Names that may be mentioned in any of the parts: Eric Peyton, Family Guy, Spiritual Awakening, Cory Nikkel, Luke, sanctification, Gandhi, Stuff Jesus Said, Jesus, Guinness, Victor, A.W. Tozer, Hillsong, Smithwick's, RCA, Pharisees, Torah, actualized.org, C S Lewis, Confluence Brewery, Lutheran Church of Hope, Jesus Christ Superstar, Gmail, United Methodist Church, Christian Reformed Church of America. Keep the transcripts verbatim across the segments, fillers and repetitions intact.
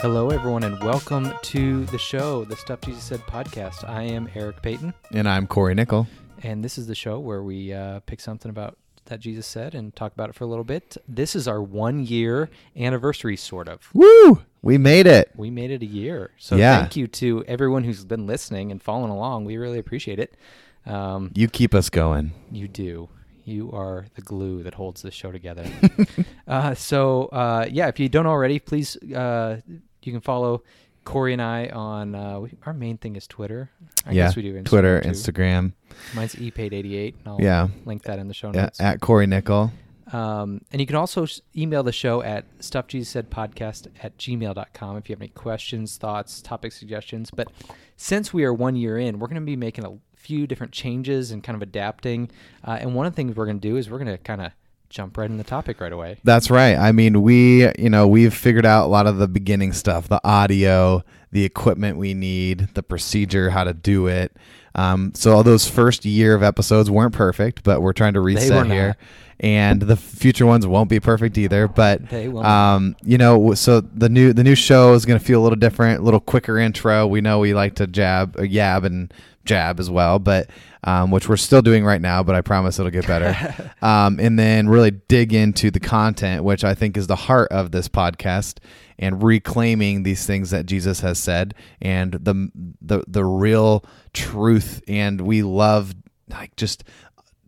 Hello, everyone, and welcome to the show, the Stuff Jesus Said podcast. I am Eric Peyton. And I'm Cory Nikkel. And this is the show where we uh, pick something about that Jesus said and talk about it for a little bit. This is our one-year anniversary, sort of. Woo! We made it. We made it a year. So yeah. Thank you to everyone who's been listening and following along. We really appreciate it. Um, you keep us going. You do. You are the glue that holds this show together. uh, so, uh, yeah, if you don't already, please... Uh, You can follow Cory and I on, uh, we, our main thing is Twitter. I yeah, guess we do Instagram Twitter, too. Instagram. Mine's e peyt eighty-eight, and I'll yeah. link that in the show notes. Yeah, at Cory Nikkel. Um, and you can also email the show at stuff jesus said podcast at gmail dot com if you have any questions, thoughts, topic suggestions. But since we are one year in, we're going to be making a few different changes and kind of adapting. Uh, and one of the things we're going to do is we're going to kind of jump right in the topic right away. That's right. I mean, we, you know, we've figured out a lot of the beginning stuff, the audio, the equipment we need, the procedure, how to do it. Um, so all those first year of episodes weren't perfect, but we're trying to reset here. And the future ones won't be perfect either, but, they won't. um, you know, so the new, the new show is going to feel a little different, a little quicker intro. We know we like to jab or yab and jab as well, but, um, which we're still doing right now, but I promise it'll get better. um, and then really dig into the content, which I think is the heart of this podcast, and reclaiming these things that Jesus has said and the, the, the real truth. And we love like just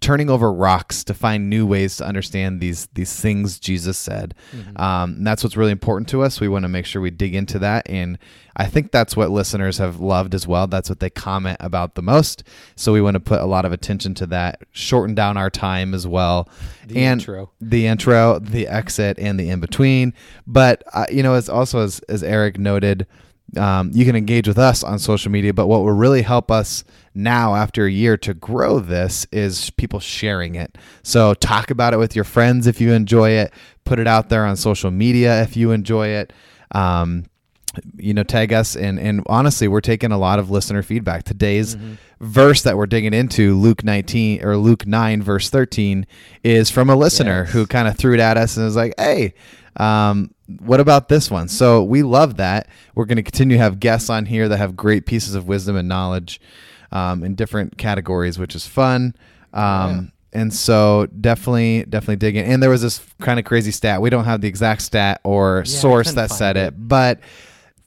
turning over rocks to find new ways to understand these these things Jesus said. Mm-hmm. Um, and that's what's really important to us. We want to make sure we dig into that. And I think that's what listeners have loved as well. That's what they comment about the most. So we want to put a lot of attention to that, shorten down our time as well. The and intro. The intro, the exit, and the in-between. But, uh, you know, as also as, as Eric noted, Um, you can engage with us on social media, but what will really help us now after a year to grow this is people sharing it. So talk about it with your friends if you enjoy it. Put it out there on social media if you enjoy it. Um, you know, tag us. And, and honestly, we're taking a lot of listener feedback. Today's mm-hmm. verse that we're digging into, Luke nineteen or Luke nine, verse thirteen, is from a listener yes. who kind of threw it at us and was like, hey, um, what about this one? So we love that. We're going to continue to have guests on here that have great pieces of wisdom and knowledge um, in different categories, which is fun. Um, yeah. And so definitely, definitely dig in. And there was this kind of crazy stat. We don't have the exact stat or yeah, source that said it, it, but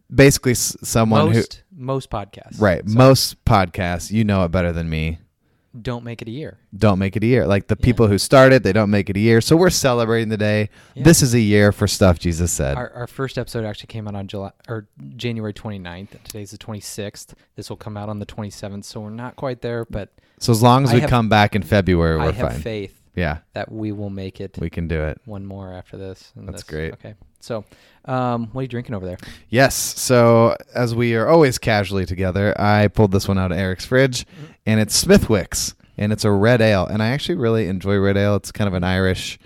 basically someone most, who... Most podcasts. Right. So. Most podcasts. You know it better than me. Don't make it a year. Don't make it a year. Like the yeah. people who started, they don't make it a year. So we're celebrating today. Yeah. This is a year for Stuff Jesus Said. Our, our first episode actually came out on July or January twenty-ninth. Today's the twenty-sixth. This will come out on the twenty-seventh. So we're not quite there, but so as long as I we have, come back in February, we're I have fine. Faith. Yeah, that we will make it. We can do it. One more after this. And That's this. great. Okay. So, um, what are you drinking over there? Yes. So, as we are always casually together, I pulled this one out of Eric's fridge, mm-hmm. and it's Smithwick's, and it's a red ale. And I actually really enjoy red ale. It's kind of an Irish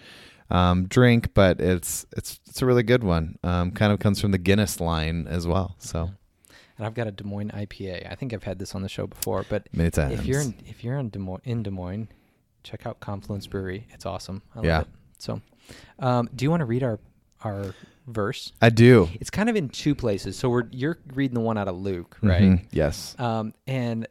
um, drink, but it's it's it's a really good one. Um, kind of comes from the Guinness line as well. So. Mm-hmm. And I've got a Des Moines I P A. I think I've had this on the show before, but Many times. if you're in, if you're in Des Moines, in Des Moines, check out Confluence Brewery. It's awesome. I love yeah. it. So, um, do you want to read our our verse? I do. It's kind of in two places. So we're you're reading the one out of Luke, right? Mm-hmm. Yes. Um, and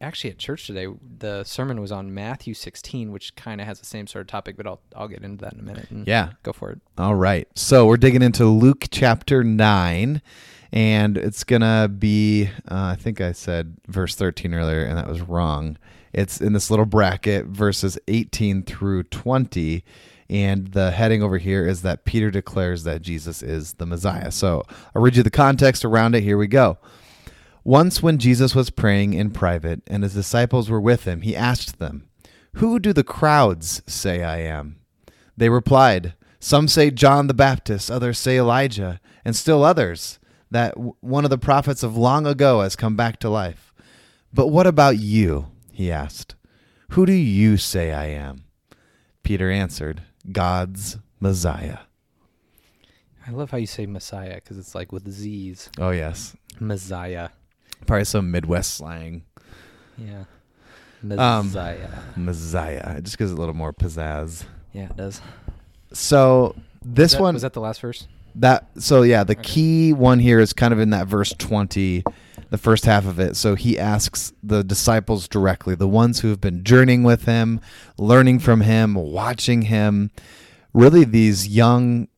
actually, at church today, the sermon was on Matthew sixteen, which kind of has the same sort of topic. But I'll I'll get into that in a minute. And yeah. Go for it. All right. So we're digging into Luke chapter nine, and it's gonna be uh, I think I said verse thirteen earlier, and that was wrong. It's in this little bracket, verses eighteen through twenty, and the heading over here is that Peter declares that Jesus is the Messiah. So I'll read you the context around it. Here we go. Once when Jesus was praying in private and his disciples were with him, he asked them, "Who do the crowds say I am?" They replied, "Some say John the Baptist, others say Elijah, and still others, that one of the prophets of long ago has come back to life. But what about you?" he asked. "Who do you say I am?" Peter answered, "God's Messiah." I love how you say Messiah because it's like with Z's. Oh, yes. Messiah. Probably some Midwest slang. Yeah. Messiah. Um, Messiah. It just gives it a little more pizzazz. Yeah, it does. So this was that, one. Was that the last verse? that. So yeah, the okay. key one here is kind of in that verse twenty, the first half of it. So he asks the disciples directly, the ones who have been journeying with him, learning from him, watching him, really these young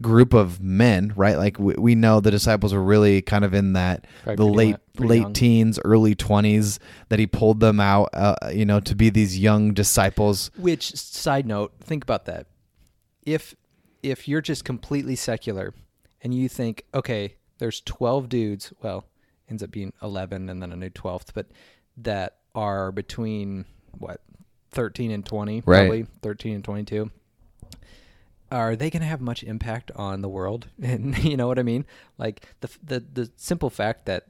group of men, right? Like we, we know the disciples were really kind of in that Probably the late young, late young. teens, early twenties, that he pulled them out, uh, you know, to be these young disciples. Which, side note, think about that. If if you're just completely secular and you think, okay, there's twelve dudes, well, ends up being eleven and then a new twelfth, but that are between what, thirteen and twenty, right. probably thirteen and twenty-two. Are they going to have much impact on the world? And you know what I mean? Like the the the simple fact that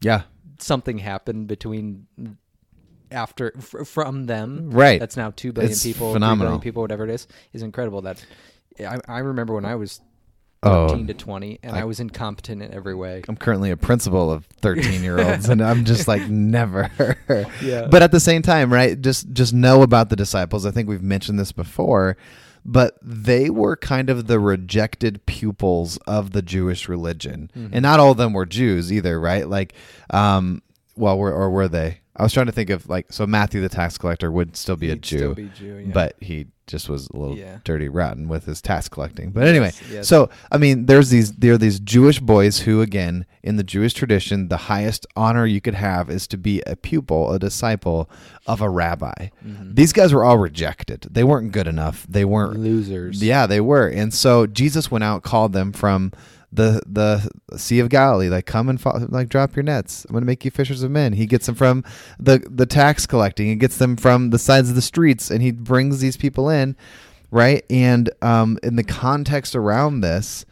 yeah, something happened between after f- from them right. that's now two billion it's people, phenomenal. three billion people, whatever it is, is incredible. That I, I remember when I was thirteen oh, to twenty, and I, I was incompetent in every way. I'm currently a principal of thirteen year olds, and I'm just like never. yeah. But at the same time, right? Just just know about the disciples. I think we've mentioned this before. But they were kind of the rejected pupils of the Jewish religion. Mm-hmm. And not all of them were Jews either, right? Like, um, well, were, or were they? I was trying to think of like, so Matthew the tax collector would still be He'd a Jew, still be Jew yeah. but he just was a little yeah. dirty rotten with his tax collecting. But anyway, yes, yes. so, I mean, there's these, there are these Jewish boys who, again, in the Jewish tradition, the highest honor you could have is to be a pupil, a disciple of a rabbi. Mm-hmm. These guys were all rejected. They weren't good enough. They weren't losers. Yeah, they were. And so Jesus went out, called them from the the Sea of Galilee, like, come and follow, like, drop your nets. I'm going to make you fishers of men. He gets them from the, the tax collecting. He gets them from the sides of the streets, and he brings these people in, right? And um, in the context around this,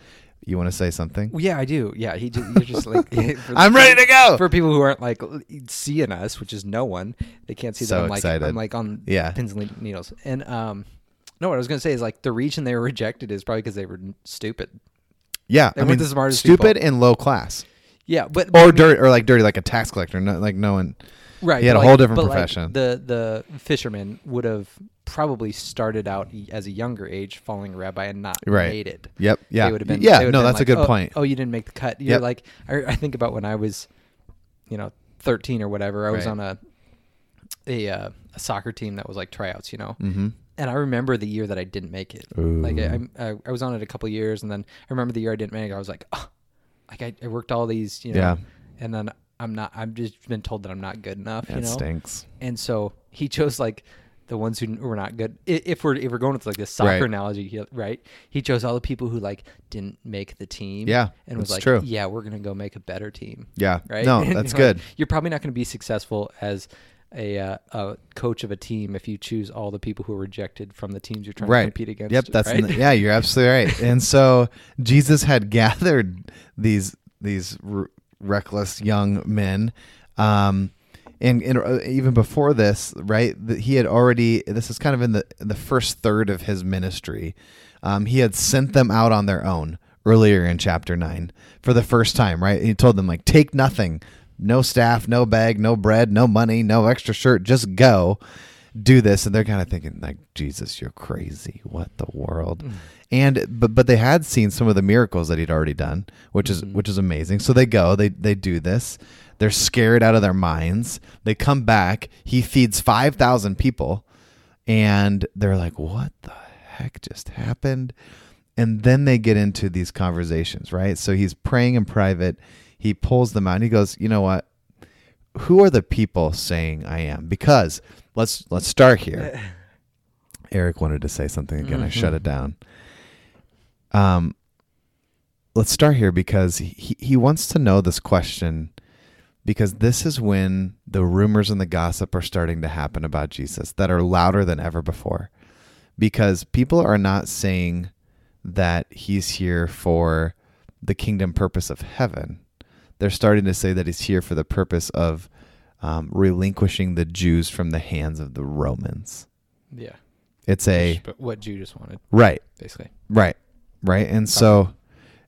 you want to say something? Well, yeah, I do. Yeah, he just, you're just like... for, I'm ready to go! For people who aren't, like, seeing us, which is no one, they can't see so that I'm, like, I'm, like, on yeah. pins and needles. And, um, no, what I was going to say is, like, the reason they were rejected is probably because they were stupid. Yeah, they I mean, the smartest stupid people. And low class. Yeah, but, but or I mean, dirty, or like dirty, like a tax collector, no, like no one. Right, he had a like, whole different but profession. Like the the fisherman would have probably started out as a younger age, following a rabbi, and not right. made it. Yep. Yeah. They would have been. Yeah. No, that's like, a good oh, point. Oh, you didn't make the cut. You're yep. like, I, I think about when I was, you know, thirteen or whatever. I was right. on a a, uh, a soccer team that was like tryouts, you know. Mm-hmm. And I remember the year that I didn't make it. Ooh. Like I, I, I was on it a couple of years, and then I remember the year I didn't make it. I was like, oh, like I, I worked all these, you know, yeah. and then I'm not. I've just been told that I'm not good enough. That you know? stinks. And so he chose like the ones who were not good. If we're if we're going with like this soccer right. analogy, right? He chose all the people who like didn't make the team. Yeah, and was like, true. yeah, we're gonna go make a better team. Yeah, right. No, that's you're good. Like, you're probably not gonna be successful as A, uh, a coach of a team if you choose all the people who are rejected from the teams you're trying right. to compete against. Yep, that's right? the, yeah, you're absolutely right. And so Jesus had gathered these these r- reckless young men, um, and, and uh, even before this, right? The, he had already. This is kind of in the in the first third of his ministry. Um, he had sent them out on their own earlier in chapter nine for the first time, right? He told them like, take nothing. No staff, no bag, no bread, no money, no extra shirt. Just go do this. And they're kind of thinking like, Jesus, you're crazy. What the world? Mm-hmm. And, but, but they had seen some of the miracles that he'd already done, which is, mm-hmm. which is amazing. So they go, they, they do this. They're scared out of their minds. They come back. He feeds five thousand people and they're like, what the heck just happened? And then they get into these conversations, right? So he's praying in private. He pulls them out and he goes, you know what? Who are the people saying I am? Because let's let's start here. Eric wanted to say something again. Mm-hmm. I shut it down. Um, let's start here because he, he wants to know this question because this is when the rumors and the gossip are starting to happen about Jesus that are louder than ever before. Because people are not saying that he's here for the kingdom purpose of heaven. They're starting to say that he's here for the purpose of um, relinquishing the Jews from the hands of the Romans. Yeah. It's a... But what Judas wanted. Right. Basically. Right. Right. And so,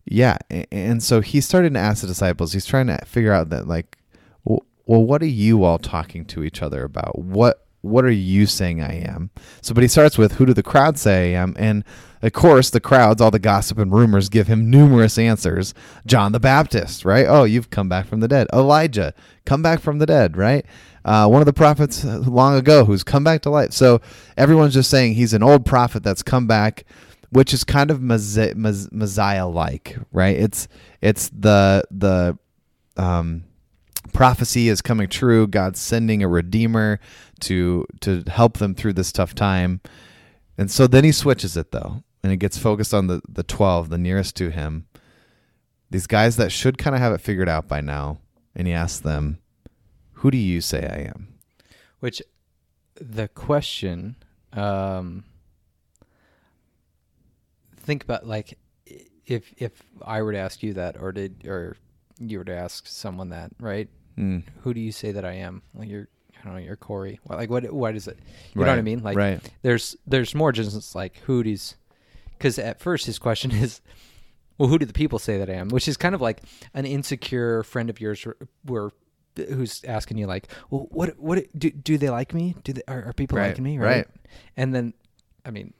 yeah. And so he started to ask the disciples, he's trying to figure out that like, well, what are you all talking to each other about? What what are you saying I am? So, but he starts with, who do the crowd say I am? And of course, the crowds, all the gossip and rumors, give him numerous answers. John the Baptist, right? Oh, you've come back from the dead. Elijah, come back from the dead, right? Uh, one of the prophets long ago who's come back to life. So everyone's just saying he's an old prophet that's come back, which is kind of Messiah-like, right? It's it's the the um, prophecy is coming true. God's sending a redeemer to to help them through this tough time. And so then he switches it, though, and it gets focused on the, the twelve, the nearest to him, these guys that should kind of have it figured out by now. And he asks them, who do you say I am? Which, the question, um, think about, like, if if I were to ask you that, or did or you were to ask someone that, right? Mm. Who do you say that I am? Like, you're, I don't know, you're Cory. Well, like, what what is it? You right. know what I mean? Like, right. there's there's more just like who does, because at first his question is, well, who do the people say that I am? Which is kind of like an insecure friend of yours where. Who's asking you, like, well, what, what do do they like me? Do they, are, are people right, liking me? Right? right. And then, I mean,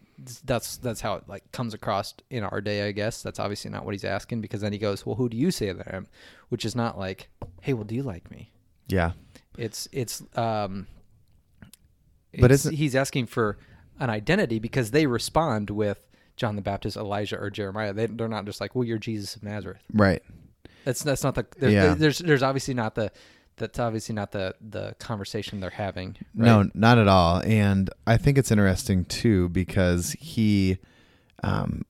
that's that's how it like comes across in our day, I guess. That's obviously not what he's asking, because then he goes, well, who do you say that I am? Which is not like, hey, well, do you like me? Yeah. It's it's um. It's, but isn't... he's asking for an identity, because they respond with John the Baptist, Elijah, or Jeremiah. They they're not just like, well, you're Jesus of Nazareth. Right. That's that's not the yeah. There's there's obviously not the. That's obviously not the, the conversation they're having. Right? No, not at all. And I think it's interesting too, because he, um,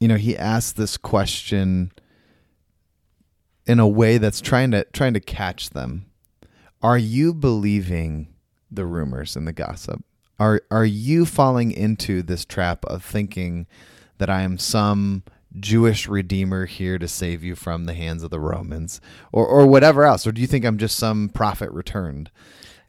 you know, he asked this question in a way that's trying to, trying to catch them. Are you believing the rumors and the gossip? Are, are you falling into this trap of thinking that I am some Jewish redeemer here to save you from the hands of the Romans, or or whatever else? Or do you think I'm just some prophet returned?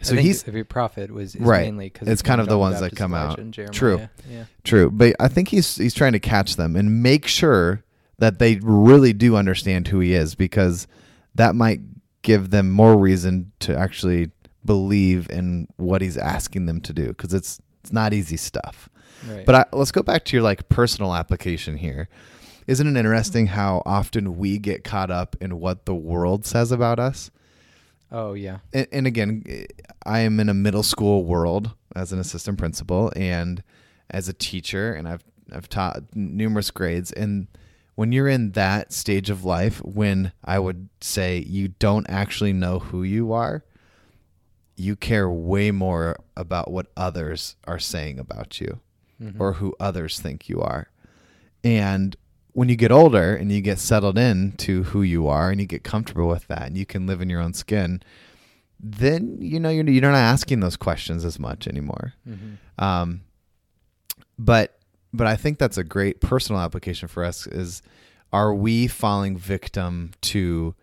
So I think he's every prophet was is right. mainly because it's kind of John the ones Baptist that come out. True, yeah. true. But I think he's he's trying to catch them and make sure that they really do understand who he is, because that might give them more reason to actually believe in what he's asking them to do, because it's it's not easy stuff. Right. But I, let's go back to your like personal application here. Isn't it interesting how often we get caught up in what the world says about us? Oh, yeah. And, and again, I am in a middle school world as an assistant principal and as a teacher, and I've I've taught numerous grades. And when you're in that stage of life, when I would say you don't actually know who you are, you care way more about what others are saying about you, mm-hmm. or who others think you are. And when you get older and you get settled in to who you are and you get comfortable with that and you can live in your own skin, then, you know, you're, you're not asking those questions as much anymore. Mm-hmm. Um, but, but I think that's a great personal application for us is, are we falling victim to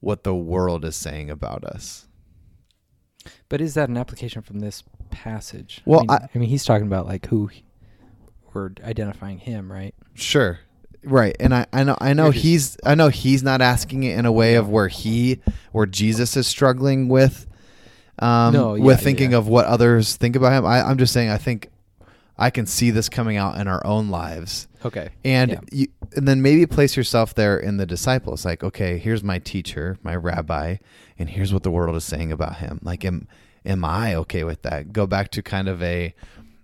what the world is saying about us? But is that an application from this passage? Well, I mean, I, I mean he's talking about like who he, we're identifying him, right? Sure. Right, and I, I know I know he's I know he's not asking it in a way of where he where Jesus is struggling with, um, no, yeah, with thinking yeah. of what others think about him. I, I'm just saying I think I can see this coming out in our own lives. Okay, and yeah. you, and then maybe place yourself there in the disciples. Like, okay, here's my teacher, my rabbi, and here's what the world is saying about him. Like, am am I okay with that? Go back to kind of a.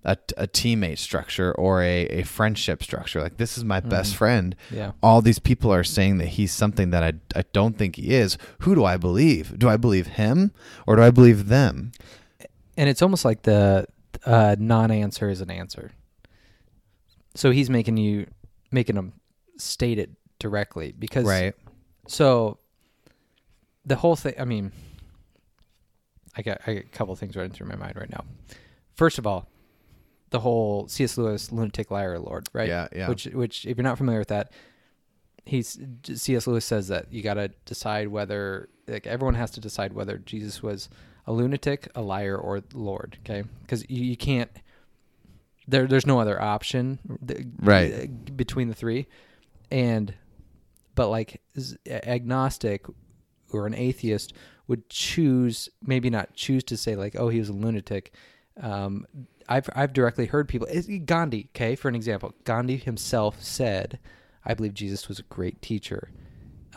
A, a teammate structure or a, a friendship structure. Like, this is my mm-hmm. best friend. Yeah. All these people are saying that he's something that I, I don't think he is. Who do I believe? Do I believe him or do I believe them? And it's almost like the uh, non-answer is an answer. So he's making you, making them state it directly because, right. So the whole thing, I mean, I got, I got a couple of things running through my mind right now. First of all, the whole C S Lewis lunatic liar lord, right? Yeah, yeah. Which, which, if you're not familiar with that, he's C S Lewis says that you got to decide whether, like, everyone has to decide whether Jesus was a lunatic, a liar, or Lord. Okay, because you, you can't. There, there's no other option, right, between the three, and but like agnostic or an atheist would choose, maybe not choose to say like, oh, he was a lunatic. Um, I've I've directly heard people, Gandhi, okay, for an example, Gandhi himself said, I believe Jesus was a great teacher.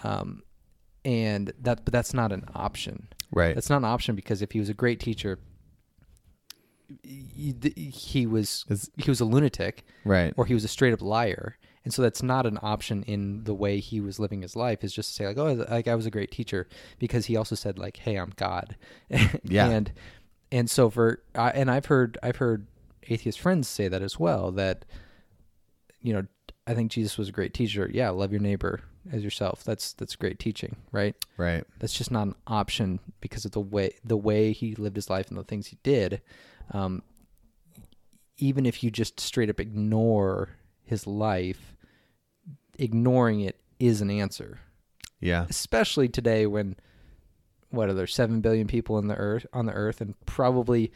Um, and that, but that's not an option. Right. That's not an option because if he was a great teacher, he, he was he was a lunatic, right? Or he was a straight up liar. And so that's not an option in the way he was living his life, is just to say like, oh, like I was a great teacher, because he also said like, hey, I'm God. Yeah. And and so for uh, and I've heard I've heard atheist friends say that as well, that, you know, I think Jesus was a great teacher. Yeah, love your neighbor as yourself. That's that's great teaching, right? Right. That's just not an option because of the way the way he lived his life and the things he did. Um, even if you just straight up ignore his life, ignoring it is an answer. Yeah. Especially today when, what are there, seven billion people in the earth, on the earth, and probably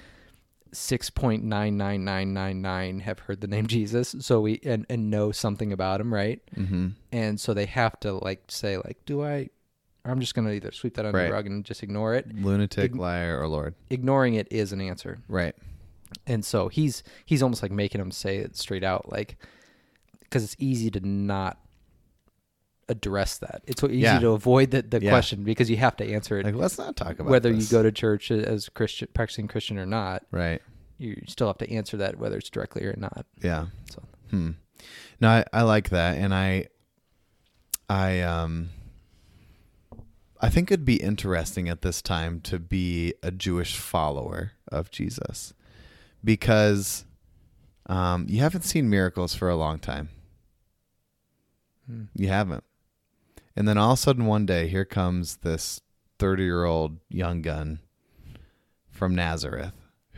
six point nine nine nine nine nine have heard the name Jesus, so we and, and know something about him, right? Mm-hmm. And so they have to like say like, do I? I'm just going to either sweep that under right. the rug and just ignore it. Lunatic, Ign- liar, or Lord. Ignoring it is an answer, right? And so he's he's almost like making them say it straight out, like, because it's easy to not address that. It's easy yeah. to avoid the, the yeah. question because you have to answer it. Like, let's not talk about whether this. You go to church as Christian, practicing Christian or not. Right. You still have to answer that whether it's directly or not. Yeah. So. Hmm. No, I, I like that, and I, I um, I think it'd be interesting at this time to be a Jewish follower of Jesus, because um, you haven't seen miracles for a long time. Hmm. You haven't. And then all of a sudden one day, here comes this thirty-year-old young gun from Nazareth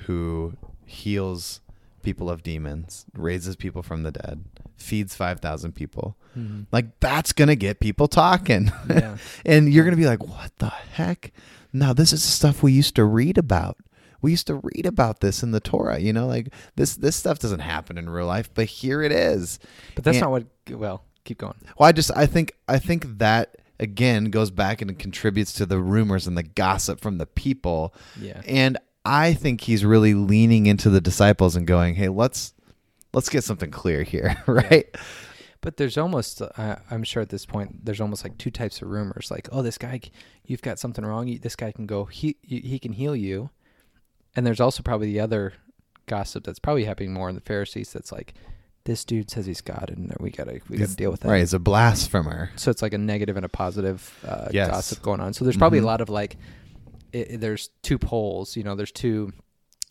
who heals people of demons, raises people from the dead, feeds five thousand people. Mm-hmm. Like, that's going to get people talking. Yeah. And you're going to be like, what the heck? No, this is stuff we used to read about. We used to read about this in the Torah, you know, like this, this stuff doesn't happen in real life, but here it is. But that's and, not what, well, keep going. Well, I just, I think, I think that again goes back and contributes to the rumors and the gossip from the people. Yeah. And I think he's really leaning into the disciples and going, hey, let's, let's get something clear here. Right. Yeah. But there's almost, uh, I'm sure at this point, there's almost like two types of rumors. Like, oh, this guy, you've got something wrong. You, this guy can go, he, he can heal you. And there's also probably the other gossip that's probably happening more in the Pharisees. That's like, this dude says he's God, and we gotta we gotta it's, deal with that. Right, it's a blasphemer. So it's like a negative and a positive uh, yes. gossip going on. So there's probably mm-hmm. a lot of like, it, it, there's two poles. You know, there's two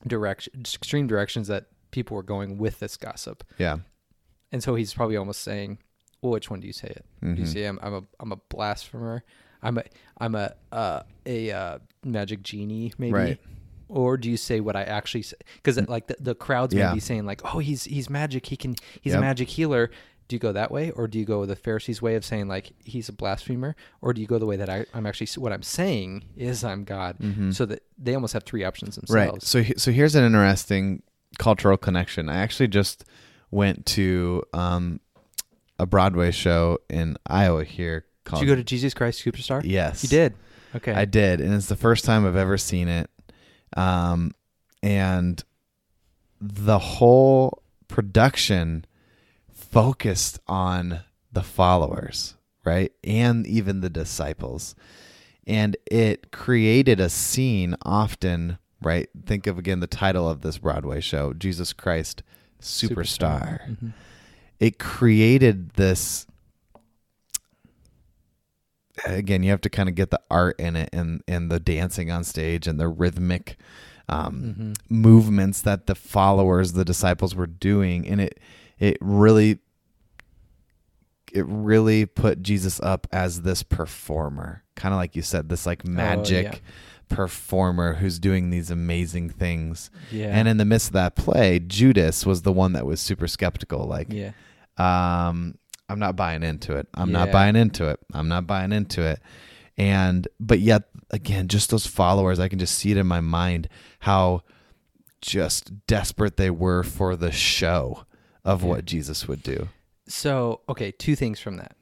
direction, extreme directions that people were going with this gossip. Yeah. And so he's probably almost saying, well, which one do you say it? Mm-hmm. Do you say I'm, I'm a I'm a blasphemer? I'm a I'm a uh, a uh, magic genie, maybe. Right. Or do you say what I actually say? Because like the, the crowds yeah. may be saying like, oh, he's he's magic. He can he's yep. a magic healer. Do you go that way, or do you go the Pharisees' way of saying like he's a blasphemer, or do you go the way that I, I'm actually what I'm saying is I'm God? Mm-hmm. So that they almost have three options themselves. Right. So so here's an interesting cultural connection. I actually just went to um, a Broadway show in Iowa here. Called... Did you go to Jesus Christ Superstar? Yes, you did. Okay, I did, and it's the first time I've ever seen it. Um, and the whole production focused on the followers, right? And even the disciples. And it created a scene often, right? Think of, again, the title of this Broadway show, Jesus Christ Superstar. Superstar. Mm-hmm. It created this, again, you have to kind of get the art in it and, and the dancing on stage and the rhythmic um, mm-hmm. movements that the followers, the disciples were doing. And it, it really, it really put Jesus up as this performer, kind of like you said, this like magic oh, yeah. performer who's doing these amazing things. Yeah. And in the midst of that play, Judas was the one that was super skeptical. Like, yeah. um, I'm not buying into it. I'm yeah. not buying into it. I'm not buying into it. And, but yet again, just those followers, I can just see it in my mind, how just desperate they were for the show of yeah. what Jesus would do. So, okay. Two things from that.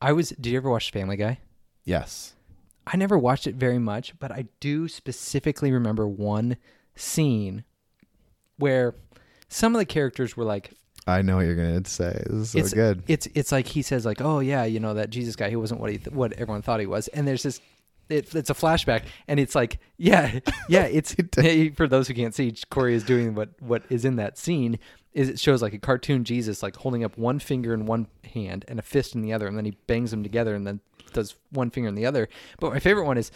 I was, did you ever watch Family Guy? Yes. I never watched it very much, but I do specifically remember one scene where some of the characters were like, I know what you're going to say. This is so it's, good. It's it's like he says like, oh yeah, you know, that Jesus guy, he wasn't what he th- what everyone thought he was. And there's this, it, it's a flashback, and it's like, yeah, yeah, it's, for those who can't see, Cory is doing what, what is in that scene is it shows like a cartoon Jesus, like holding up one finger in one hand and a fist in the other, and then he bangs them together and then does one finger in the other. But my favorite one is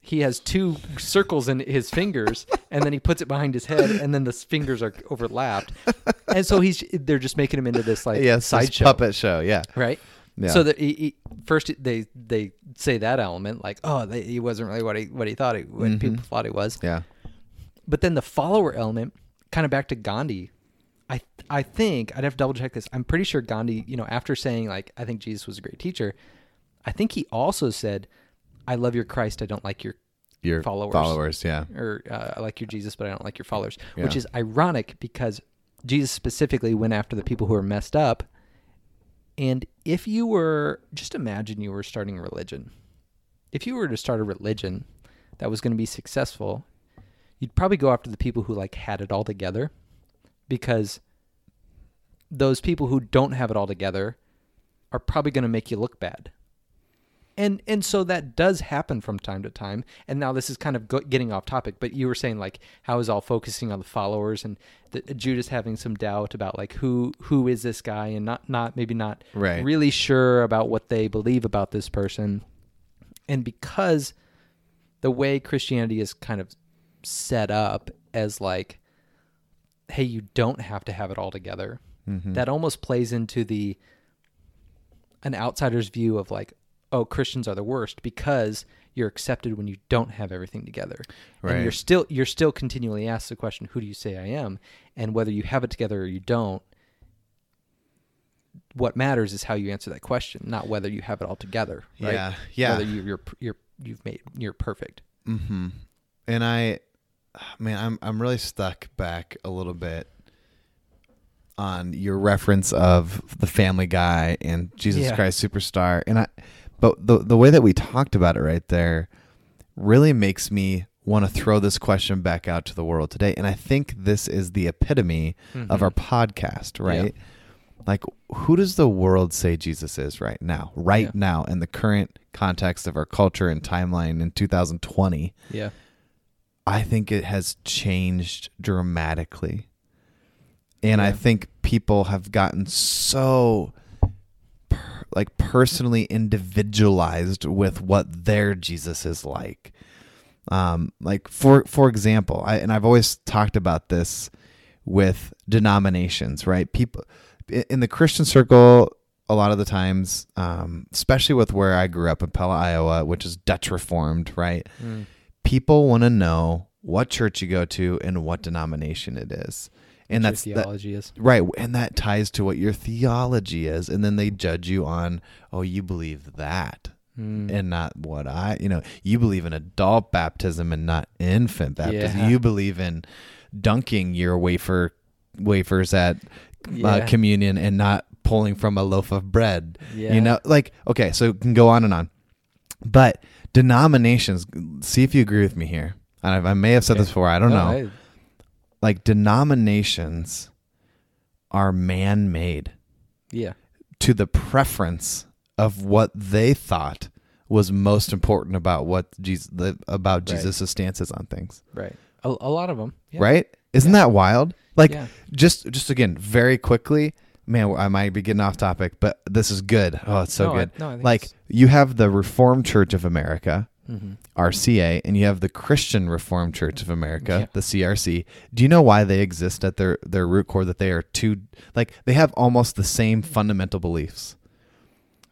he has two circles in his fingers, and then he puts it behind his head, and then the fingers are overlapped. And so he's they're just making him into this like yeah, sideshow. Puppet show, yeah. Right? Yeah. So that he, he, first they they say that element, like, oh, they, he wasn't really what he what he thought he, what mm-hmm. people thought he was. Yeah. But then the follower element, kind of back to Gandhi, I I think, I'd have to double check this, I'm pretty sure Gandhi, you know, after saying like, I think Jesus was a great teacher, I think he also said, I love your Christ. I don't like your, your followers. Followers, yeah. Or uh, I like your Jesus, but I don't like your followers, yeah. Which is ironic because Jesus specifically went after the people who are messed up. And if you were, just imagine you were starting a religion. If you were to start a religion that was going to be successful, you'd probably go after the people who like had it all together, because those people who don't have it all together are probably going to make you look bad. And and so that does happen from time to time. And now this is kind of go- getting off topic, but you were saying like how is all focusing on the followers and the, Judas having some doubt about like who who is this guy and not, not maybe not right. really sure about what they believe about this person. And because the way Christianity is kind of set up as like, hey, you don't have to have it all together, mm-hmm. that almost plays into the an outsider's view of like, oh, Christians are the worst because you're accepted when you don't have everything together. Right. And you're still you're still continually asked the question, who do you say I am? And whether you have it together or you don't, what matters is how you answer that question, not whether you have it all together. Right? Yeah, yeah. Whether you, you're you're you've made you're perfect. Mm-hmm. And I, man, I'm I'm really stuck back a little bit on your reference of the Family Guy and Jesus yeah. Christ Superstar, and I. But the the way that we talked about it right there really makes me want to throw this question back out to the world today. And I think this is the epitome mm-hmm. of our podcast, right? Yeah. Like, who does the world say Jesus is right now? Right yeah. now, in the current context of our culture and timeline in two thousand twenty. Yeah. I think it has changed dramatically. And yeah. I think people have gotten so... like personally individualized with what their Jesus is like. Um, like for, for example, I, and I've always talked about this with denominations, right? People in the Christian circle, a lot of the times, um, especially with where I grew up in Pella, Iowa, which is Dutch Reformed, right? Mm. People want to know what church you go to and what denomination it is. And that's theology that, is right, and that ties to what your theology is, and then they judge you on, oh, you believe that, mm. and not what I, you know, you believe in adult baptism and not infant baptism. Yeah. You believe in dunking your wafer wafers at yeah. uh, communion and not pulling from a loaf of bread. Yeah. You know, like okay, so it can go on and on, but denominations. See if you agree with me here. I, I may have said okay. this before. I don't no, know. I, Like denominations are man-made yeah. to the preference of what they thought was most important about what Jesus, the, about right. Jesus' stances on things. Right. A, a lot of them. Yeah. Right? Isn't yeah. that wild? Like yeah. just, just again, very quickly, man, I might be getting off topic, but this is good. Oh, it's so no, good. I, no, I think like it's... you have the Reformed Church of America. Mm-hmm. R C A, and you have the Christian Reformed Church of America, yeah. the C R C. Do you know why they exist at their, their root core? That they are two, like they have almost the same fundamental beliefs.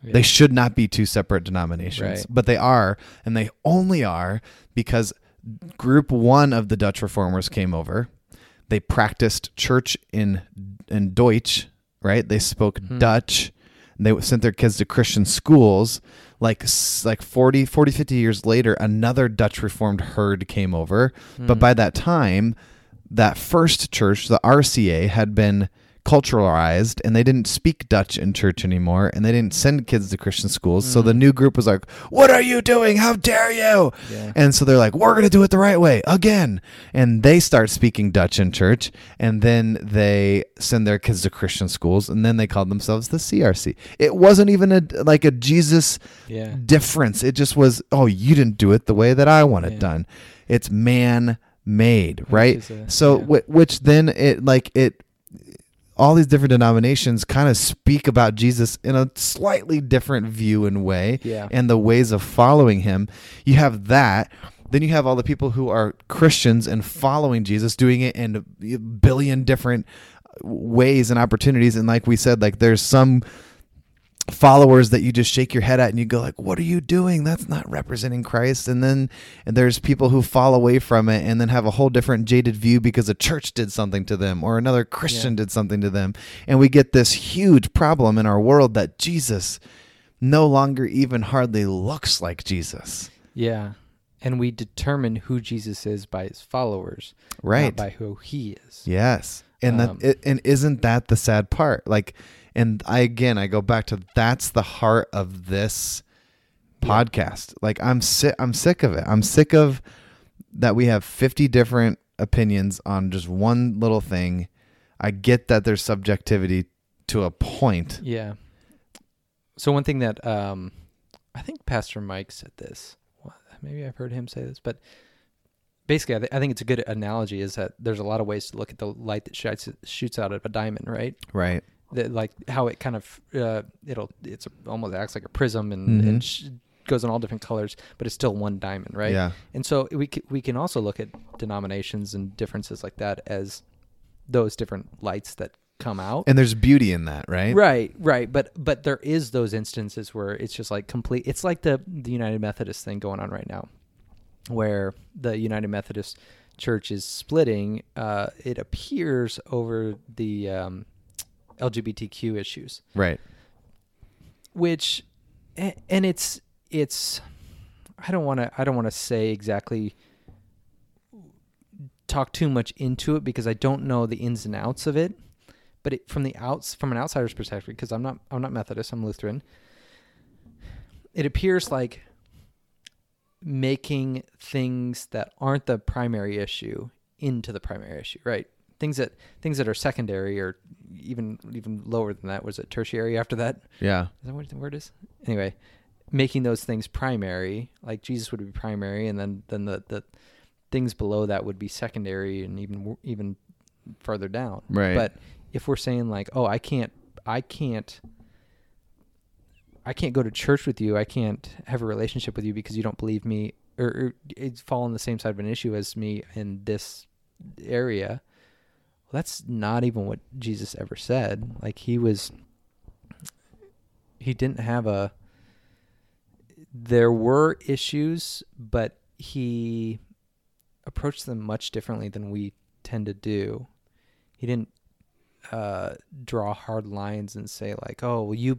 Yeah. They should not be two separate denominations, right. but they are, and they only are because group one of the Dutch Reformers came over. They practiced church in in Deutsch, right? They spoke mm-hmm. Dutch. They sent their kids to Christian schools. Like like forty, forty, fifty years later, another Dutch Reformed herd came over. Mm. But by that time, that first church, the R C A, had been culturalized, and they didn't speak Dutch in church anymore, and they didn't send kids to Christian schools. Mm. So the new group was like, what are you doing? How dare you? Yeah. And so they're like, we're going to do it the right way again. And they start speaking Dutch in church, and then they send their kids to Christian schools, and then they called themselves the C R C. It wasn't even a, like a Jesus yeah. difference. It just was, oh, you didn't do it the way that I want it yeah. done. It's man-made, right? Which is a, so yeah. w- which then it like it, all these different denominations kind of speak about Jesus in a slightly different view and way yeah. and the ways of following him. You have that. Then you have all the people who are Christians and following Jesus, doing it in a billion different ways and opportunities. And like we said, like there's some followers that you just shake your head at and you go like, what are you doing? That's not representing Christ. And then and there's people who fall away from it and then have a whole different jaded view because a church did something to them or another Christian yeah. did something to them. And we get this huge problem in our world that Jesus no longer even hardly looks like Jesus. Yeah. And we determine who Jesus is by his followers, right? Not by who he is. Yes. And um, that, and isn't that the sad part? Like, and I, again, I go back to, that's the heart of this podcast. Yeah. Like I'm sick, I'm sick of it. I'm sick of that. We have fifty different opinions on just one little thing. I get that there's subjectivity to a point. Yeah. So one thing that, um, I think Pastor Mike said this, maybe I've heard him say this, but basically I, th- I think it's a good analogy, is that there's a lot of ways to look at the light that shoots, shoots out of a diamond, right? Right. That, like how it kind of, uh, it'll, it's almost acts like a prism and, mm-hmm. and sh- goes in all different colors, but it's still one diamond, right? Yeah. And so we, c- we can also look at denominations and differences like that as those different lights that come out. And there's beauty in that, right? Right, right. But but there is those instances where it's just like complete, it's like the, the United Methodist thing going on right now, where the United Methodist Church is splitting, uh, it appears, over the um, L G B T Q issues. Right. Which, and it's, it's, I don't want to, I don't want to say exactly, talk too much into it, because I don't know the ins and outs of it. But it, from the outs, from an outsider's perspective, because I'm not, I'm not Methodist, I'm Lutheran. It appears like making things that aren't the primary issue into the primary issue, right? Things that, things that are secondary, or even, even lower than that. Was it tertiary after that? Yeah. Is that what the word is? Anyway, making those things primary, like Jesus would be primary, and then, then the, the things below that would be secondary, and even, even further down. Right. But if we're saying like, oh, I can't, I can't, I can't go to church with you, I can't have a relationship with you because you don't believe me, or, or it's fall on the same side of an issue as me in this area. Well, that's not even what Jesus ever said. Like he was, he didn't have a, there were issues, but he approached them much differently than we tend to do. He didn't uh draw hard lines and say like, oh well, you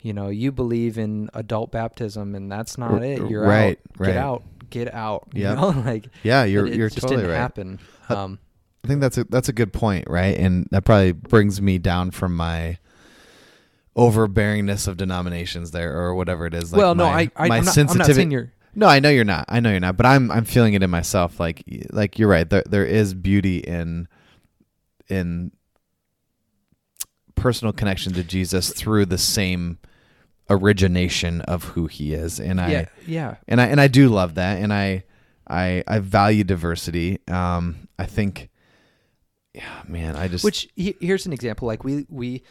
you know you believe in adult baptism and that's not it, you're right, out right. get out get out yeah you know? Like yeah you're it, you're it just totally didn't right happen. um I think that's a that's a good point, right? And that probably brings me down from my overbearingness of denominations there, or whatever it is, like well no my, I, I my I'm not, sensitivity I'm not saying you're no I know you're not I know you're not but I'm I'm feeling it in myself, like like you're right, there there is beauty in in personal connection to Jesus through the same origination of who he is. And I, yeah, yeah. and I, and I do love that. And I, I, I value diversity. Um, I think, yeah, man, I just, which here's an example. Like we, we,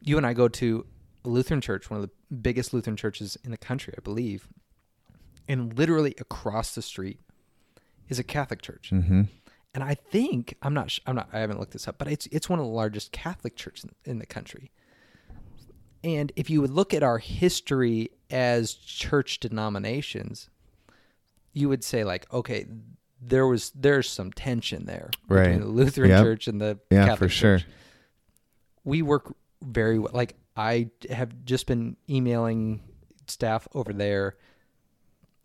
you and I go to a Lutheran church, one of the biggest Lutheran churches in the country, I believe. And literally across the street is a Catholic church. Mm-hmm. And I think I'm not. I'm not. I haven't looked this up, but it's it's one of the largest Catholic churches in, in the country. And if you would look at our history as church denominations, you would say like, okay, there was there's some tension there right. between the Lutheran yep. church and the yeah, Catholic for church. Sure. We work very well. Like I have just been emailing staff over there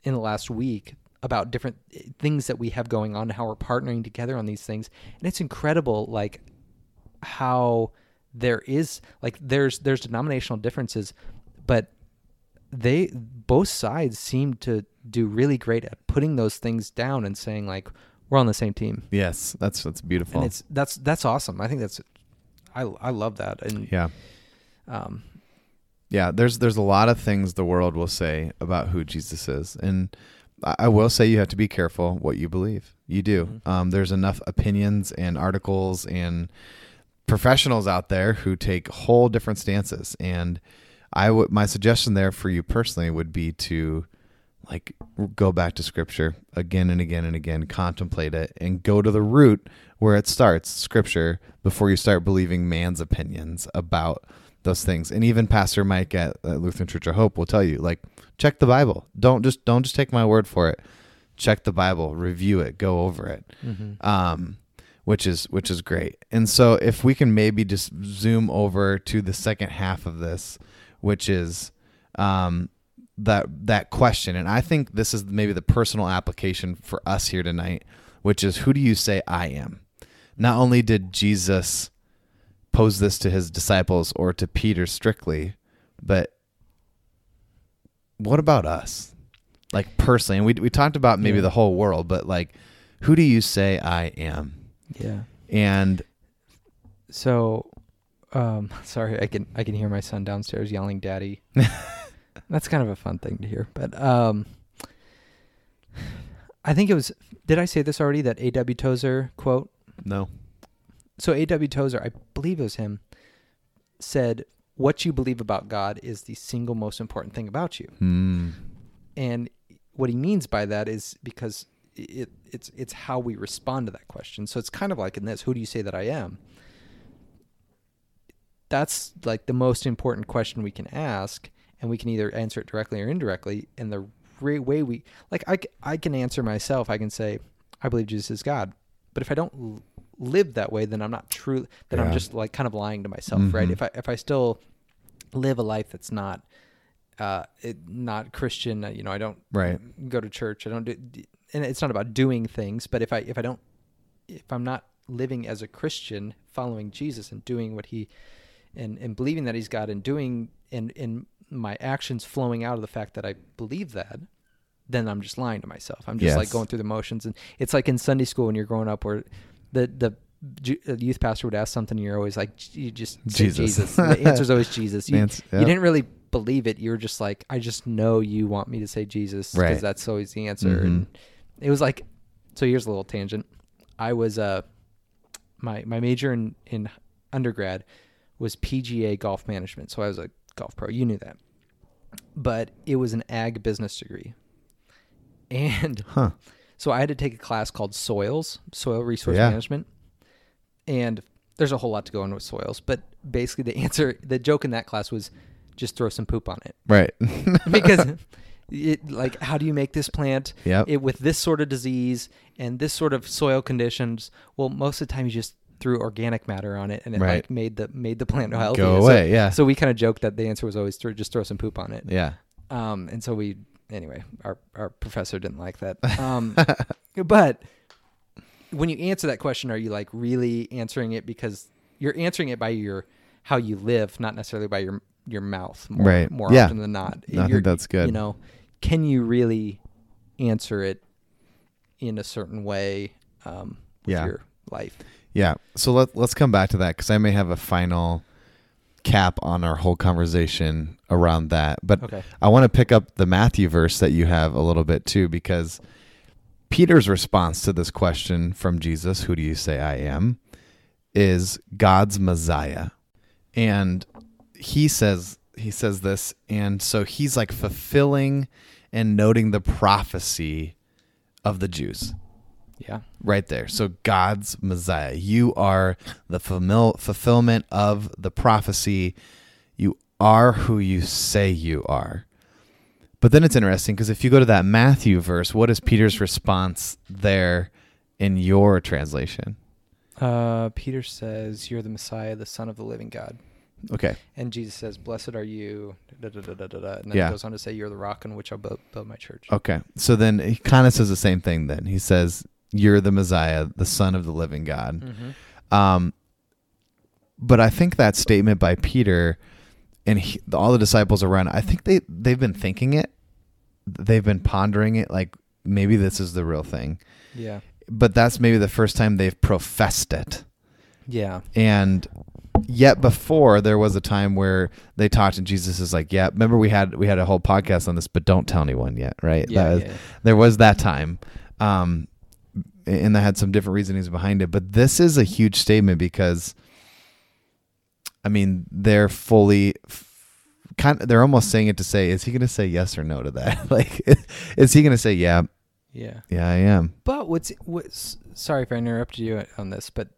in the last week about different things that we have going on, how we're partnering together on these things. And it's incredible, like, how there is like there's there's denominational differences, but they both sides seem to do really great at putting those things down and saying like, we're on the same team. Yes, that's that's beautiful. And it's that's that's awesome. I think that's I I love that. And yeah. Um yeah, there's there's a lot of things the world will say about who Jesus is. And I will say you have to be careful what you believe. You do. Mm-hmm. Um, there's enough opinions and articles and professionals out there who take whole different stances. And I w- my suggestion there for you personally would be to like go back to Scripture again and again and again, contemplate it, and go to the root where it starts, Scripture, before you start believing man's opinions about those things. And even Pastor Mike at, at Lutheran Church of Hope will tell you, like, check the Bible. Don't just don't just take my word for it. Check the Bible, review it, go over it, mm-hmm. um, which is which is great. And so if we can maybe just zoom over to the second half of this, which is um, that that question. And I think this is maybe the personal application for us here tonight, which is, who do you say I am? Not only did Jesus pose this to his disciples or to Peter strictly, but what about us? Like personally, and we we talked about maybe yeah. the whole world, but like, who do you say I am? Yeah. And so, um, sorry, I can, I can hear my son downstairs yelling, Daddy. That's kind of a fun thing to hear. But, um, I think it was, did I say this already? That A W Tozer quote? No. So A W Tozer, I believe it was him, said, what you believe about God is the single most important thing about you. Mm. And what he means by that is because it, it's it's how we respond to that question. So it's kind of like in this, who do you say that I am? That's like the most important question we can ask, and we can either answer it directly or indirectly. And the re- way we, like I, I can answer myself, I can say, I believe Jesus is God. But if I don't live that way, then I'm not true, then yeah. I'm just like kind of lying to myself, mm-hmm. right? If I if I still live a life that's not Uh, it, not Christian, you know, I don't right. go to church. I don't do, and it's not about doing things, but if I, if I don't, if I'm not living as a Christian, following Jesus and doing what he, and, and believing that he's God and doing, and, and my actions flowing out of the fact that I believe that, then I'm just lying to myself. I'm just yes. like going through the motions. And it's like in Sunday school when you're growing up where the, the, the youth pastor would ask something and you're always like, you just say Jesus. Jesus. The answer's always Jesus. You, Man's, yep. you didn't really believe it. You were just like, I just know you want me to say Jesus because right. that's always the answer. Mm-hmm. And it was like, so here's a little tangent. I was, uh, my, my major in, in undergrad was P G A golf management. So I was a golf pro, you knew that, but it was an ag business degree. And huh. so I had to take a class called soils, soil resource yeah. management. And there's a whole lot to go on with soils, but basically the answer, the joke in that class was, just throw some poop on it. Right. Because it like, how do you make this plant yep. it, with this sort of disease and this sort of soil conditions? Well, most of the time you just threw organic matter on it and it right. like made the, made the plant healthy. Go away. So, yeah. So we kind of joked that the answer was always throw, just throw some poop on it. Yeah. Um, and so we, anyway, our, our professor didn't like that. Um, but when you answer that question, are you like really answering it because you're answering it by your, how you live, not necessarily by your, your mouth more, right. more yeah. often than not. No, I think that's good. You know, can you really answer it in a certain way um, with yeah. your life? Yeah. So let, let's come back to that because I may have a final cap on our whole conversation around that. But okay. I want to pick up the Matthew verse that you have a little bit too, because Peter's response to this question from Jesus, who do you say I am, is God's Messiah. And he says, he says this. And so he's like fulfilling and noting the prophecy of the Jews. Yeah. Right there. So God's Messiah, you are the fulfill- fulfillment of the prophecy. You are who you say you are. But then it's interesting because if you go to that Matthew verse, what is Peter's response there in your translation? Uh, Peter says, you're the Messiah, the Son of the living God. Okay. And Jesus says, blessed are you, da, da, da, da, da, da. And then yeah. he goes on to say, you're the rock on which I'll build, build my church. Okay. So then he kind of says the same thing then. He says, you're the Messiah, the Son of the living God. Mm-hmm. Um, But I think that statement by Peter and he, all the disciples around, I think they, they've been thinking it. They've been pondering it. Like, maybe this is the real thing. Yeah. But that's maybe the first time they've professed it. Yeah. And yet before, there was a time where they talked and Jesus is like, yeah, remember we had, we had a whole podcast on this, but don't tell anyone yet. Right. Yeah, that was, yeah, yeah. There was that time. Um, and that had some different reasonings behind it, but this is a huge statement because I mean, they're fully kind of, they're almost saying it to say, is he going to say yes or no to that? Like, is he going to say, yeah, yeah, yeah, I am. But what's, what's, sorry if I interrupted you on this, but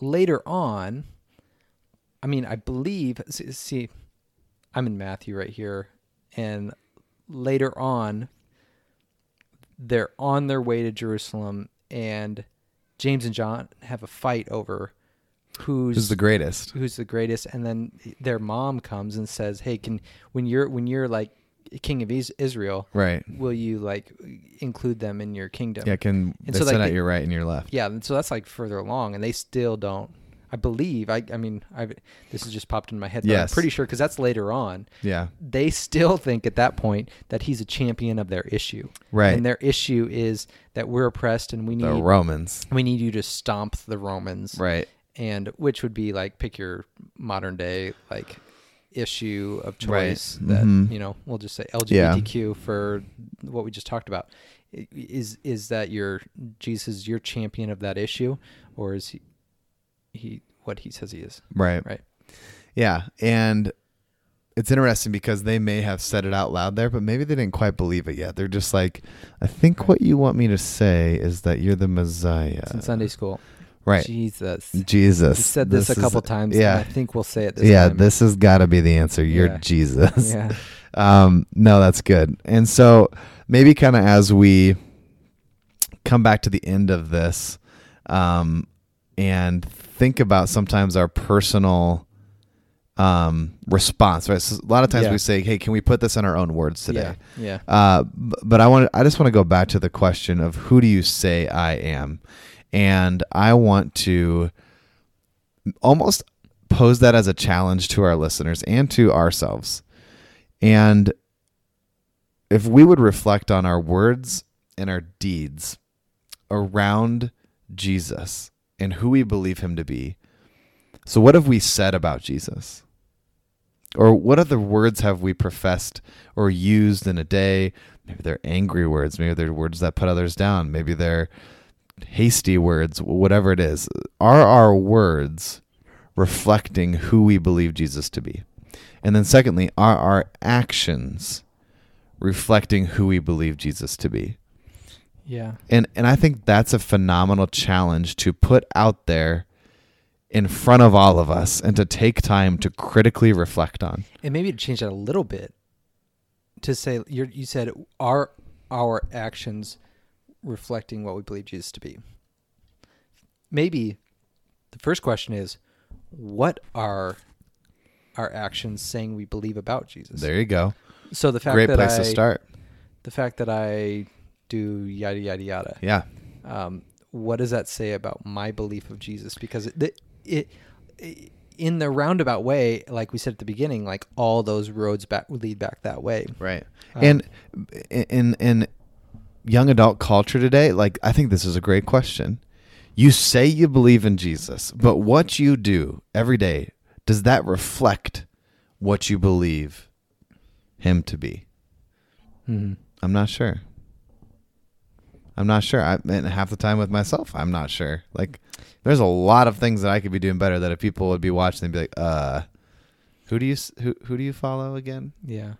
later on, I mean, I believe, see, I'm in Matthew right here. And later on, they're on their way to Jerusalem and James and John have a fight over who's, who's the greatest, who's the greatest. And then their mom comes and says, hey, can, when you're, when you're like king of Israel, right, will you like include them in your kingdom? Yeah. Can and they so, send like, out they, your right and your left? Yeah. And so that's like further along and they still don't, I believe, I, I mean, I, this has just popped in my head, but yes. I'm pretty sure because that's later on. Yeah. They still think at that point that he's a champion of their issue. Right. And their issue is that we're oppressed and we need... The Romans. We need you to stomp the Romans. Right. And which would be like, pick your modern day, like, issue of choice, right, that, mm-hmm, you know, we'll just say L G B T Q, yeah, for what we just talked about. Is, is that your, Jesus, your champion of that issue? Or is he... he what he says he is, right, right, yeah. And it's interesting because they may have said it out loud there, but maybe they didn't quite believe it yet. They're just like, I think, right, what you want me to say is that you're the Messiah. It's in Sunday school, right? Jesus, Jesus. You said this, this a couple is, times. Yeah, and I think we'll say it. This yeah, time. This has got to be the answer. You're yeah. Jesus. Yeah. Um, no, that's good. And so maybe kind of as we come back to the end of this, um, and think about sometimes our personal um, response, right? So a lot of times yeah. we say, "Hey, can we put this in our own words today?" Yeah. yeah. Uh, b- but I want, I just want to go back to the question of who do you say I am, and I want to almost pose that as a challenge to our listeners and to ourselves. And if we would reflect on our words and our deeds around Jesus and who we believe him to be. So what have we said about Jesus? Or what other words have we professed or used in a day? Maybe they're angry words. Maybe they're words that put others down. Maybe they're hasty words, whatever it is. Are our words reflecting who we believe Jesus to be? And then secondly, are our actions reflecting who we believe Jesus to be? Yeah. And and I think that's a phenomenal challenge to put out there in front of all of us and to take time to critically reflect on. And maybe to change that a little bit to say, you're, you said, are our actions reflecting what we believe Jesus to be? Maybe the first question is, what are our actions saying we believe about Jesus? There you go. So the fact Great that place I, to start. The fact that I... do yada, yada, yada. Yeah. Um, what does that say about my belief of Jesus? Because it, it, it, in the roundabout way, like we said at the beginning, like all those roads back lead back that way. Right. Um, and in, in young adult culture today, like, I think this is a great question. You say you believe in Jesus, but what you do every day, does that reflect what you believe him to be? Mm-hmm. I'm not sure. I'm not sure. I, and half the time with myself, I'm not sure. Like, there's a lot of things that I could be doing better that if people would be watching, they'd be like, "Uh, who do you who who do you follow again?" Yeah,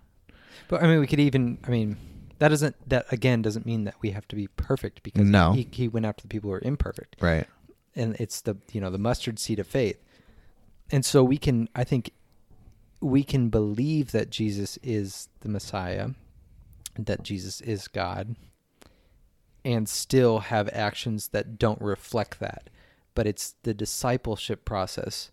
but I mean, we could even. I mean, that doesn't that again doesn't mean that we have to be perfect because no. he he went after the people who are imperfect, right? And it's the you know the mustard seed of faith, and so we can I think we can believe that Jesus is the Messiah, that Jesus is God. And still have actions that don't reflect that. But it's the discipleship process.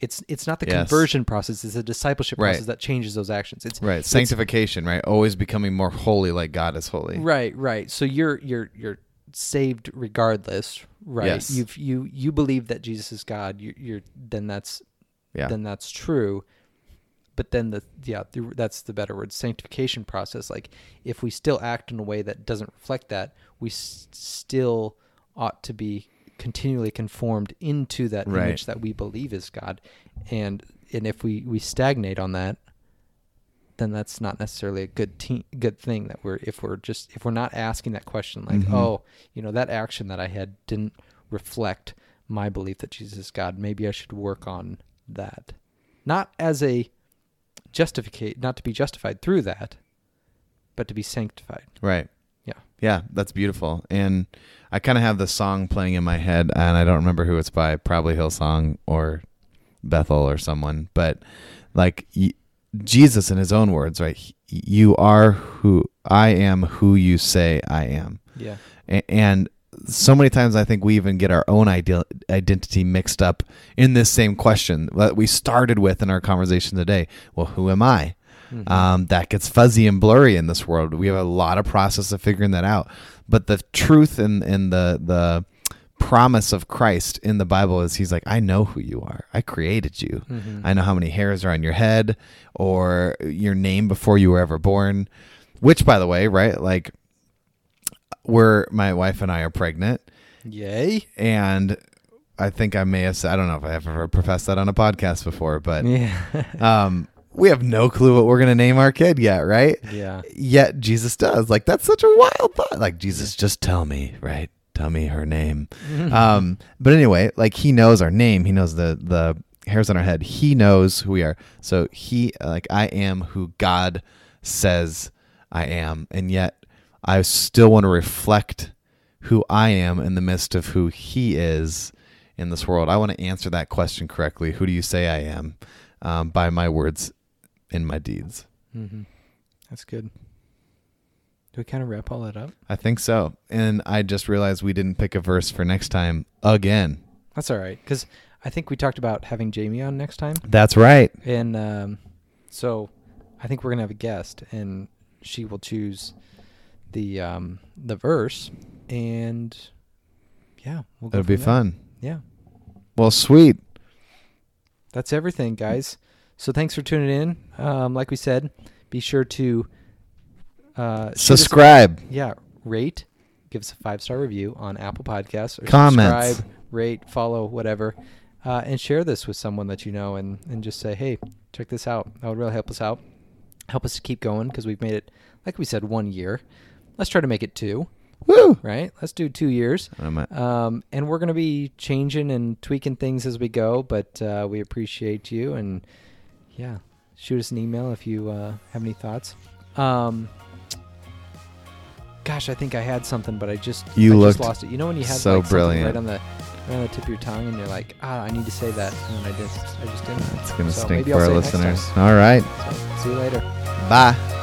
It's it's not the yes. conversion process. It's the discipleship right. process that changes those actions. It's right. Sanctification, it's, right? Always becoming more holy like God is holy. Right, right. So you're you're you're saved regardless, right? Yes. You've you you believe that Jesus is God, you you're then that's yeah. then that's true. But then the, yeah, the, that's the better word, sanctification process. Like if we still act in a way that doesn't reflect that, we s- still ought to be continually conformed into that right. image that we believe is God. And, and if we, we stagnate on that, then that's not necessarily a good te- good thing that we're, if we're just, if we're not asking that question, like, mm-hmm. oh, you know, that action that I had didn't reflect my belief that Jesus is God. Maybe I should work on that. Not as a justificate, not to be justified through that, but to be sanctified. Right. Yeah. Yeah. That's beautiful. And I kind of have the song playing in my head, and I don't remember who it's by, probably Hillsong or Bethel or someone, but like, y- Jesus in his own words, right? You are who I am, who you say I am. Yeah. A- and so many times I think we even get our own ide- identity mixed up in this same question that we started with in our conversation today. Well, who am I? Mm-hmm. Um, that gets fuzzy and blurry in this world. We have a lot of process of figuring that out. But the truth and, and the, the promise of Christ in the Bible is he's like, I know who you are. I created you. Mm-hmm. I know how many hairs are on your head or your name before you were ever born, which, by the way, right? Like, where my wife and I are pregnant. Yay. And I think I may have said, I don't know if I have ever professed that on a podcast before, but yeah. um, we have no clue what we're going to name our kid yet. Right. Yeah. Yet Jesus does. Like, that's such a wild thought. Like, Jesus, yeah. just tell me, right. Tell me her name. um, but anyway, like, he knows our name. He knows the, the hairs on our head. He knows who we are. So he, like, I am who God says I am. And yet, I still want to reflect who I am in the midst of who he is in this world. I want to answer that question correctly. Who do you say I am? Um, by my words and my deeds. Mm-hmm. That's good. Do we kind of wrap all that up? I think so. And I just realized we didn't pick a verse for next time again. That's all right. Because I think we talked about having Jamie on next time. That's right. And um, so I think we're going to have a guest, and she will choose the um the verse, and yeah, we'll go. It'll be there. Fun. Yeah. Well, sweet. That's everything, guys. So thanks for tuning in. Um, like we said, be sure to uh subscribe. Us, yeah, rate, give us a five star review on Apple Podcasts. Or comments. Subscribe, rate, follow, whatever, uh, and share this with someone that you know, and and just say, hey, check this out. That would really help us out. Help us to keep going, because we've made it, like we said, one year. Let's try to make it two. Woo! Right? Let's do two years. I'm at. Um, and we're going to be changing and tweaking things as we go, but uh, we appreciate you. And yeah, shoot us an email if you uh, have any thoughts. Um, gosh, I think I had something, but I just, you I looked just lost it. You know when you have so like, something right on the, right on the tip of your tongue, and you're like, ah, I need to say that, and I just, I just didn't. It's going to so stink for our listeners. All right. So, see you later. Bye.